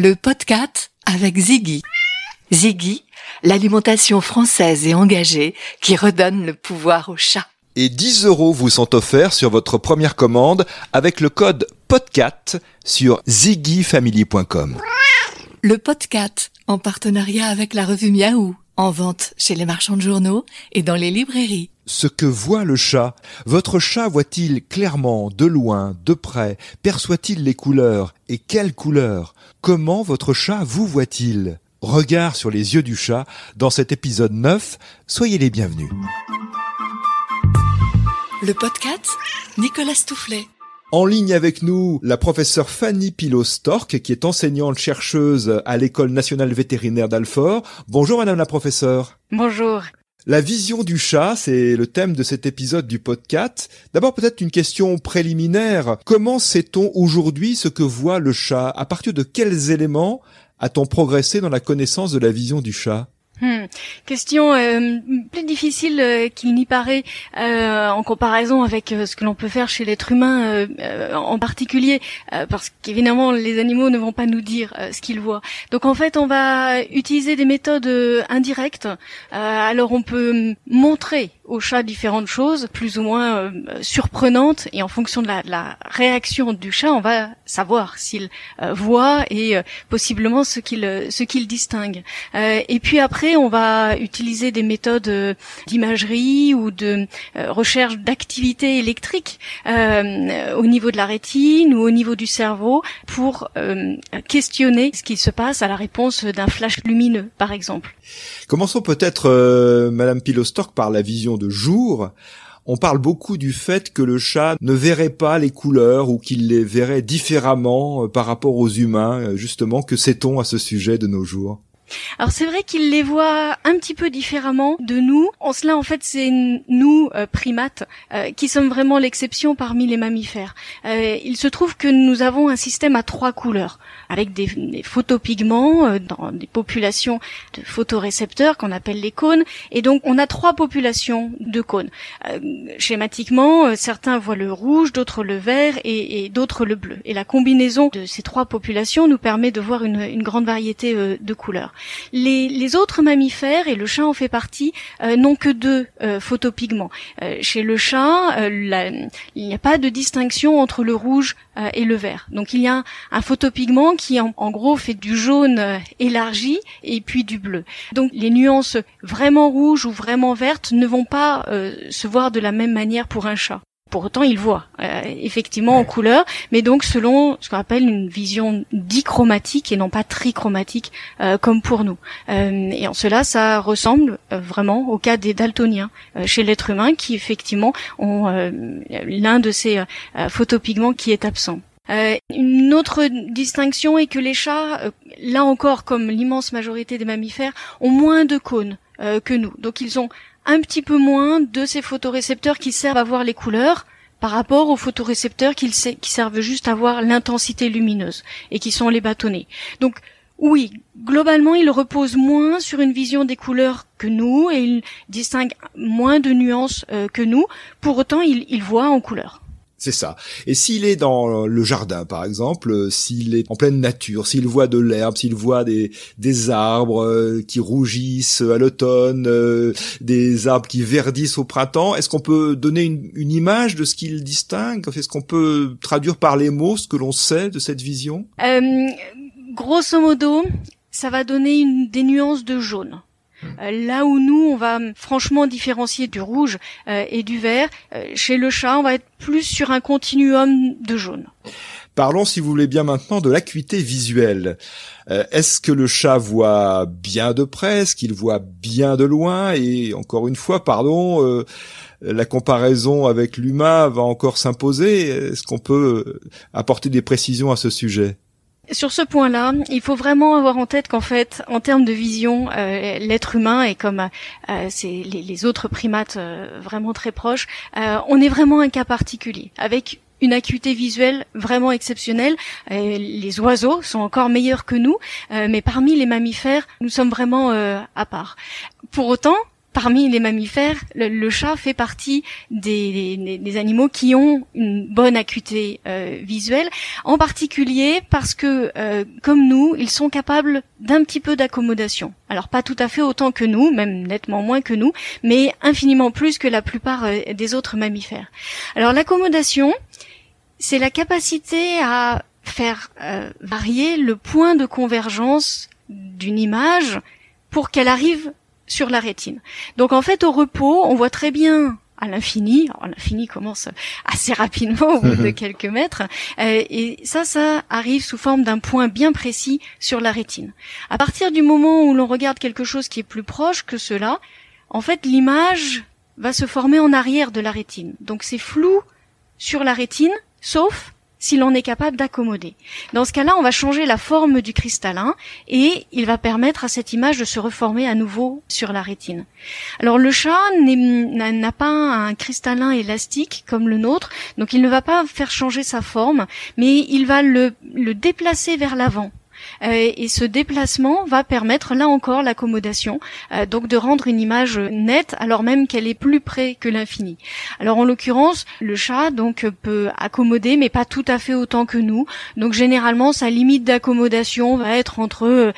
Le PODCAT avec Ziggy. Ziggy, l'alimentation française et engagée qui redonne le pouvoir aux chats. Et 10 € vous sont offerts sur votre première commande avec le code PODCAT sur ziggyfamily.com. Le PODCAT, en partenariat avec la revue Miaou, en vente chez les marchands de journaux et dans les librairies. Ce que voit le chat. Votre chat voit-il clairement, de loin, de près? Perçoit-il les couleurs? Et quelles couleurs? Comment votre chat vous voit-il? Regard sur les yeux du chat, dans cet épisode 9, soyez les bienvenus. Le podcast, Nicolas Stoufflet. En ligne avec nous, la professeure Fanny Pilot-Storck, qui est enseignante-chercheuse à l'École nationale vétérinaire d'Alfort. Bonjour madame la professeure. Bonjour. La vision du chat, c'est le thème de cet épisode du podcast. D'abord, peut-être une question préliminaire. Comment sait-on aujourd'hui ce que voit le chat? À partir de quels éléments a-t-on progressé dans la connaissance de la vision du chat? Question plus difficile qu'il n'y paraît en comparaison avec ce que l'on peut faire chez l'être humain en particulier, parce qu'évidemment les animaux ne vont pas nous dire ce qu'ils voient. Donc en fait on va utiliser des méthodes indirectes. Alors on peut montrer au chat différentes choses plus ou moins surprenantes, et en fonction de la réaction du chat on va savoir s'il voit et possiblement ce qu'il distingue. Et puis après on va utiliser des méthodes d'imagerie ou de recherche d'activité électrique au niveau de la rétine ou au niveau du cerveau pour questionner ce qui se passe à la réponse d'un flash lumineux, par exemple. Commençons peut-être, madame Pilot-Storck, par la vision de jour. On parle beaucoup du fait que le chat ne verrait pas les couleurs ou qu'il les verrait différemment par rapport aux humains. Justement, que sait-on à ce sujet de nos jours ? Alors c'est vrai qu'ils les voient un petit peu différemment de nous. En cela, en fait, c'est nous, primates, qui sommes vraiment l'exception parmi les mammifères. Il se trouve que nous avons un système à 3 couleurs, avec des photopigments dans des populations de photorécepteurs qu'on appelle les cônes. Et donc, on a 3 populations de cônes. Schématiquement, certains voient le rouge, d'autres le vert et d'autres le bleu. Et la combinaison de ces 3 populations nous permet de voir une grande variété de couleurs. Les autres mammifères, et le chat en fait partie, n'ont que 2 photopigments. Chez le chat, il n'y a pas de distinction entre le rouge et le vert. Donc il y a un photopigment qui en gros fait du jaune élargi et puis du bleu. Donc les nuances vraiment rouges ou vraiment vertes ne vont pas se voir de la même manière pour un chat. Pour autant, il voit effectivement en couleur, mais donc selon ce qu'on appelle une vision dichromatique et non pas trichromatique comme pour nous. Et en cela, ça ressemble vraiment au cas des daltoniens chez l'être humain qui effectivement ont l'un de ces photopigments qui est absent. Une autre distinction est que les chats, là encore comme l'immense majorité des mammifères, ont moins de cônes que nous. Donc ils ont un petit peu moins de ces photorécepteurs qui servent à voir les couleurs par rapport aux photorécepteurs qui servent juste à voir l'intensité lumineuse et qui sont les bâtonnets. Donc oui, globalement, ils reposent moins sur une vision des couleurs que nous et ils distinguent moins de nuances que nous. Pour autant, ils voient en couleur. C'est ça. Et s'il est dans le jardin, par exemple, s'il est en pleine nature, s'il voit de l'herbe, s'il voit des arbres qui rougissent à l'automne, des arbres qui verdissent au printemps, est-ce qu'on peut donner une image de ce qu'il distingue? Est-ce qu'on peut traduire par les mots ce que l'on sait de cette vision? Grosso modo, ça va donner des nuances de jaune. Là où nous, on va franchement différencier du rouge et du vert, chez le chat, on va être plus sur un continuum de jaune. Parlons, si vous voulez bien maintenant, de l'acuité visuelle. Est-ce que le chat voit bien de près? Est-ce qu'il voit bien de loin? Et encore une fois, la comparaison avec l'humain va encore s'imposer. Est-ce qu'on peut apporter des précisions à ce sujet ? Sur ce point-là, il faut vraiment avoir en tête qu'en fait, en termes de vision, l'être humain est comme c'est les autres primates vraiment très proches, on est vraiment un cas particulier, avec une acuité visuelle vraiment exceptionnelle. Les oiseaux sont encore meilleurs que nous, mais parmi les mammifères, nous sommes vraiment à part. Pour autant, Parmi les mammifères, le chat fait partie des animaux qui ont une bonne acuité visuelle, en particulier parce que, comme nous, ils sont capables d'un petit peu d'accommodation. Alors pas tout à fait autant que nous, même nettement moins que nous, mais infiniment plus que la plupart des autres mammifères. Alors l'accommodation, c'est la capacité à faire varier le point de convergence d'une image pour qu'elle arrive sur la rétine. Donc en fait, au repos, on voit très bien à l'infini. Alors, l'infini commence assez rapidement au bout de quelques mètres, et ça arrive sous forme d'un point bien précis sur la rétine. À partir du moment où l'on regarde quelque chose qui est plus proche que cela, en fait, l'image va se former en arrière de la rétine. Donc c'est flou sur la rétine, sauf si l'on est capable d'accommoder. Dans ce cas-là, on va changer la forme du cristallin et il va permettre à cette image de se reformer à nouveau sur la rétine. Alors le chat n'a pas un cristallin élastique comme le nôtre, donc il ne va pas faire changer sa forme, mais il va le déplacer vers l'avant. Et ce déplacement va permettre, là encore, l'accommodation, donc de rendre une image nette, alors même qu'elle est plus près que l'infini. Alors en l'occurrence, le chat donc peut accommoder, mais pas tout à fait autant que nous. Donc généralement, sa limite d'accommodation va être entre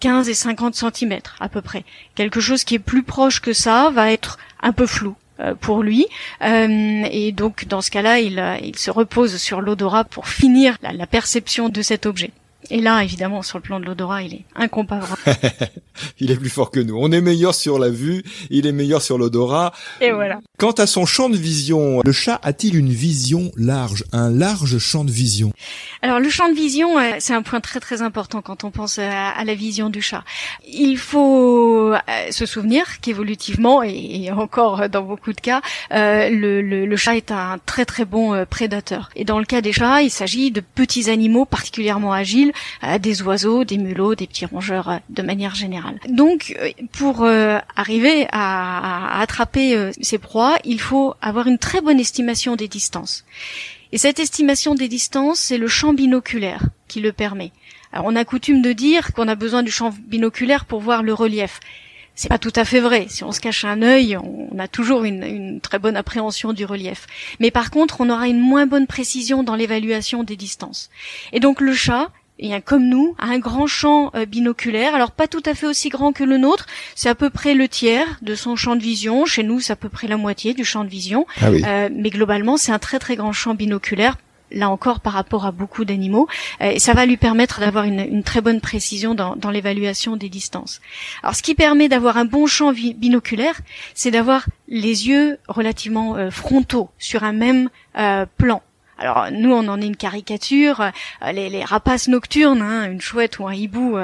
15 et 50 cm à peu près. Quelque chose qui est plus proche que ça va être un peu flou pour lui, et donc dans ce cas-là, il se repose sur l'odorat pour finir la perception de cet objet. Et là, évidemment, sur le plan de l'odorat, il est incomparable. Il est plus fort que nous. On est meilleur sur la vue, il est meilleur sur l'odorat. Et voilà. Quant à son champ de vision, le chat a-t-il une vision large, un large champ de vision? Alors, le champ de vision, c'est un point très très important quand on pense à la vision du chat. Il faut se souvenir qu'évolutivement, et encore dans beaucoup de cas, le chat est un très très bon prédateur. Et dans le cas des chats, il s'agit de petits animaux particulièrement agiles, des oiseaux, des mulots, des petits rongeurs de manière générale. Donc, pour arriver à attraper ces proies, il faut avoir une très bonne estimation des distances. Et cette estimation des distances, c'est le champ binoculaire qui le permet. Alors, on a coutume de dire qu'on a besoin du champ binoculaire pour voir le relief. C'est pas tout à fait vrai. Si on se cache un œil, on a toujours une très bonne appréhension du relief. Mais par contre, on aura une moins bonne précision dans l'évaluation des distances. Et donc, le chat, comme nous, a un grand champ binoculaire, alors pas tout à fait aussi grand que le nôtre, c'est à peu près le tiers de son champ de vision, chez nous c'est à peu près la moitié du champ de vision, ah oui. Mais globalement c'est un très très grand champ binoculaire, là encore par rapport à beaucoup d'animaux, et ça va lui permettre d'avoir une très bonne précision dans l'évaluation des distances. Alors ce qui permet d'avoir un bon champ binoculaire, c'est d'avoir les yeux relativement frontaux sur un même plan. Alors nous on en est une caricature, les rapaces nocturnes, une chouette ou un hibou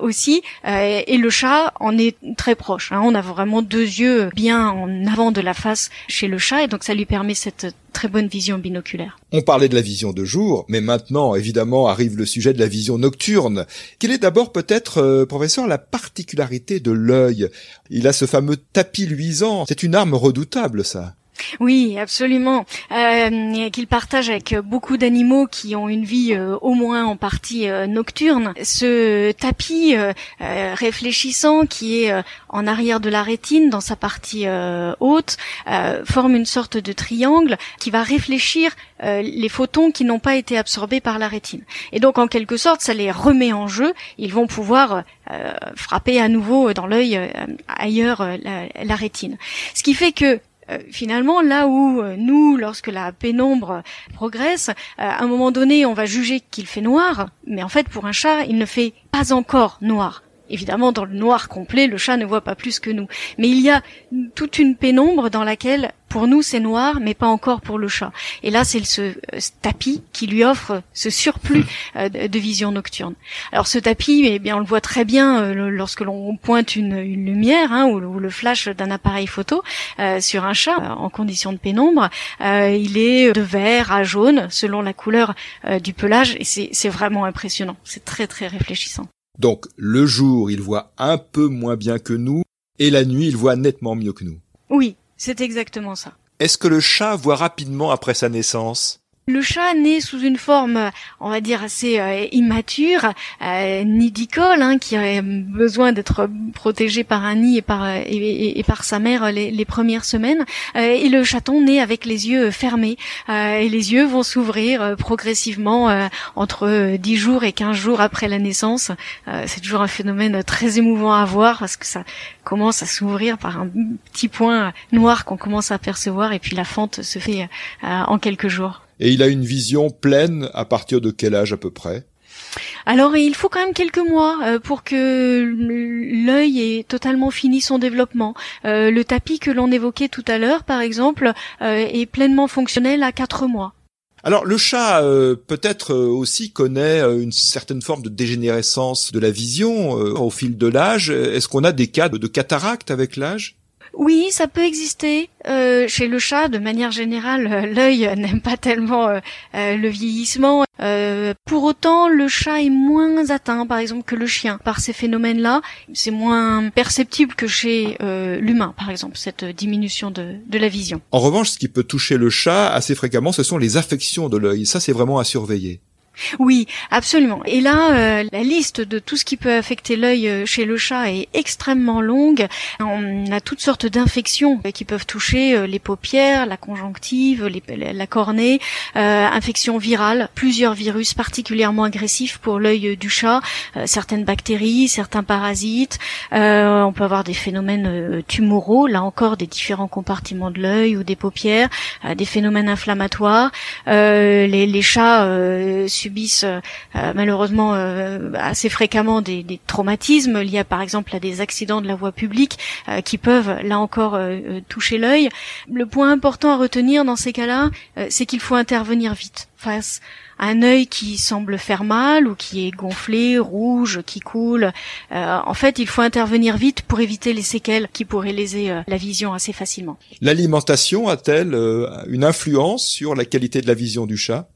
aussi, et le chat en est très proche. On a vraiment deux yeux bien en avant de la face chez le chat, et donc ça lui permet cette très bonne vision binoculaire. On parlait de la vision de jour, mais maintenant, évidemment, arrive le sujet de la vision nocturne. Quelle est d'abord peut-être, professeur, la particularité de l'œil? Il a ce fameux tapis luisant, c'est une arme redoutable ça. Oui, absolument. Qu'il partage avec beaucoup d'animaux qui ont une vie au moins en partie nocturne. Ce tapis réfléchissant qui est en arrière de la rétine, dans sa partie haute, forme une sorte de triangle qui va réfléchir les photons qui n'ont pas été absorbés par la rétine. Et donc, en quelque sorte, ça les remet en jeu. Ils vont pouvoir frapper à nouveau dans l'œil ailleurs la rétine. Ce qui fait que finalement, là où nous, lorsque la pénombre progresse, à un moment donné, on va juger qu'il fait noir, mais en fait, pour un chat, il ne fait pas encore noir. Évidemment, dans le noir complet, le chat ne voit pas plus que nous. Mais il y a toute une pénombre dans laquelle, pour nous, c'est noir, mais pas encore pour le chat. Et là, c'est ce tapis qui lui offre ce surplus de vision nocturne. Alors, ce tapis, eh bien, on le voit très bien lorsque l'on pointe une lumière ou le flash d'un appareil photo sur un chat en condition de pénombre. Il est de vert à jaune, selon la couleur du pelage. Et c'est vraiment impressionnant. C'est très, très réfléchissant. Donc, le jour, il voit un peu moins bien que nous, et la nuit, il voit nettement mieux que nous. Oui, c'est exactement ça. Est-ce que le chat voit rapidement après sa naissance ? Le chat naît sous une forme, on va dire, assez immature, nidicole, hein, qui a besoin d'être protégé par un nid et par sa mère les premières semaines. Et le chaton naît avec les yeux fermés. Et les yeux vont s'ouvrir progressivement entre 10 jours et 15 jours après la naissance. C'est toujours un phénomène très émouvant à voir parce que ça commence à s'ouvrir par un petit point noir qu'on commence à percevoir et puis la fente se fait en quelques jours. Et il a une vision pleine à partir de quel âge à peu près ? Alors il faut quand même quelques mois pour que l'œil ait totalement fini son développement. Le tapis que l'on évoquait tout à l'heure par exemple est pleinement fonctionnel à 4 mois. Alors le chat peut-être aussi connaît une certaine forme de dégénérescence de la vision au fil de l'âge. Est-ce qu'on a des cas de cataracte avec l'âge ? Oui, ça peut exister. Chez le chat, de manière générale, l'œil n'aime pas tellement le vieillissement. Pour autant, le chat est moins atteint, par exemple, que le chien. Par ces phénomènes-là, c'est moins perceptible que chez l'humain, par exemple, cette diminution de la vision. En revanche, ce qui peut toucher le chat assez fréquemment, ce sont les affections de l'œil. Ça, c'est vraiment à surveiller. Oui, absolument. Et là, la liste de tout ce qui peut affecter l'œil chez le chat est extrêmement longue. On a toutes sortes d'infections qui peuvent toucher les paupières, la conjonctive, la cornée, infections virales, plusieurs virus particulièrement agressifs pour l'œil du chat, certaines bactéries, certains parasites. On peut avoir des phénomènes tumoraux, là encore des différents compartiments de l'œil ou des paupières, des phénomènes inflammatoires. Les chats subissent malheureusement assez fréquemment des traumatismes liés par exemple à des accidents de la voie publique qui peuvent là encore toucher l'œil. Le point important à retenir dans ces cas-là, c'est qu'il faut intervenir vite face à un œil qui semble faire mal ou qui est gonflé, rouge, qui coule. En fait, il faut intervenir vite pour éviter les séquelles qui pourraient léser la vision assez facilement. L'alimentation a-t-elle une influence sur la qualité de la vision du chat ?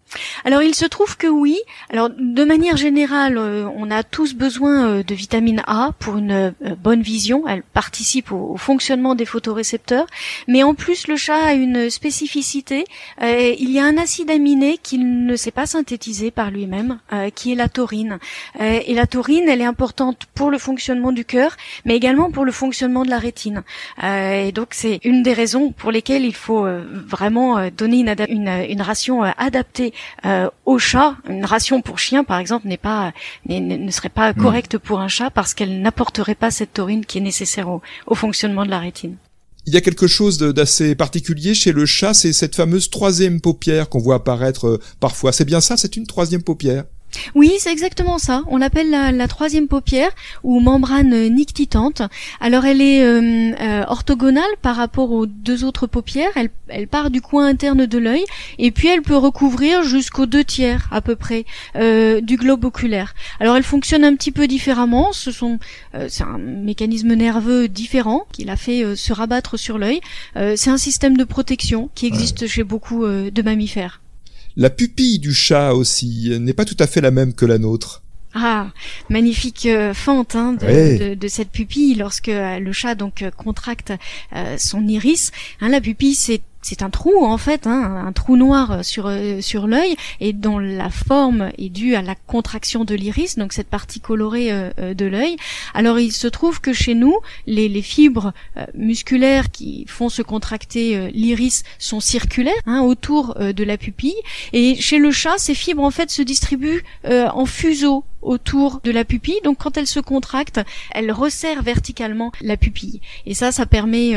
Alors il se trouve que oui. Alors de manière générale, on a tous besoin de vitamine A pour une bonne vision. Elle participe au fonctionnement des photorécepteurs. Mais en plus, le chat a une spécificité. Il y a un acide aminé qu'il ne sait pas synthétisé par lui-même, qui est la taurine. Et la taurine, elle est importante pour le fonctionnement du cœur, mais également pour le fonctionnement de la rétine. Et donc c'est une des raisons pour lesquelles il faut vraiment donner une ration adaptée au chat. Une ration pour chien, par exemple, ne serait pas correcte pour un chat parce qu'elle n'apporterait pas cette taurine qui est nécessaire au fonctionnement de la rétine. Il y a quelque chose d'assez particulier chez le chat, c'est cette fameuse troisième paupière qu'on voit apparaître parfois. C'est bien ça, c'est une troisième paupière ? Oui, c'est exactement ça. On l'appelle la troisième paupière ou membrane nictitante. Alors elle est orthogonale par rapport aux deux autres paupières. Elle part du coin interne de l'œil et puis elle peut recouvrir jusqu'aux 2/3 à peu près du globe oculaire. Alors elle fonctionne un petit peu différemment. C'est un mécanisme nerveux différent qui la fait se rabattre sur l'œil. C'est un système de protection qui existe chez beaucoup de mammifères. La pupille du chat aussi n'est pas tout à fait la même que la nôtre. Ah, magnifique fente de cette pupille lorsque le chat donc contracte son iris. La pupille c'est un trou en fait, un trou noir sur l'œil et dont la forme est due à la contraction de l'iris, donc cette partie colorée de l'œil. Alors il se trouve que chez nous, les fibres musculaires qui font se contracter l'iris sont circulaires autour de la pupille et chez le chat, ces fibres en fait se distribuent en fuseau autour de la pupille. Donc quand elle se contracte, elle resserre verticalement la pupille. Et ça permet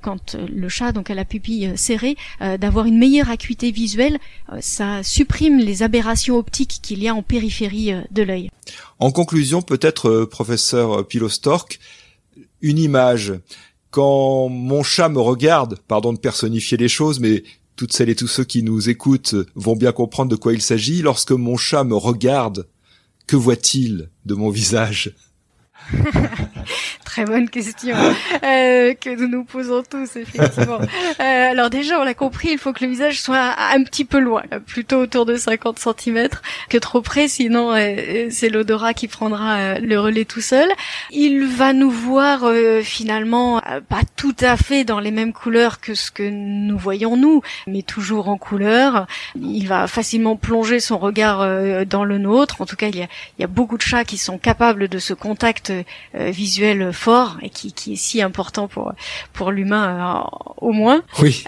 quand le chat donc a la pupille serrée d'avoir une meilleure acuité visuelle, ça supprime les aberrations optiques qu'il y a en périphérie de l'œil. En conclusion, peut-être professeur Pilot-Storck, une image. Quand mon chat me regarde, pardon de personnifier les choses, mais toutes celles et tous ceux qui nous écoutent vont bien comprendre de quoi il s'agit. Lorsque mon chat me regarde, que voit-il de mon visage ? Très bonne question que nous nous posons tous, effectivement. Alors déjà, on l'a compris, il faut que le visage soit un petit peu loin, plutôt autour de 50 cm que trop près, sinon c'est l'odorat qui prendra le relais tout seul. Il va nous voir finalement pas tout à fait dans les mêmes couleurs que ce que nous voyons nous, mais toujours en couleur. Il va facilement plonger son regard dans le nôtre. En tout cas, il y a beaucoup de chats qui sont capables de ce contact visuel fort et qui est si important pour l'humain au moins. Oui.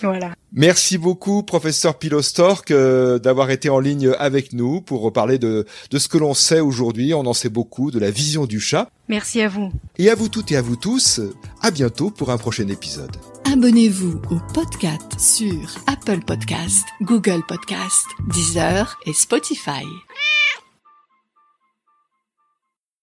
Voilà. Merci beaucoup, professeur Pilot-Storck, d'avoir été en ligne avec nous pour parler de ce que l'on sait aujourd'hui. On en sait beaucoup de la vision du chat. Merci à vous. Et à vous toutes et à vous tous, à bientôt pour un prochain épisode. Abonnez-vous au PODCAT sur Apple Podcasts, Google Podcasts, Deezer et Spotify.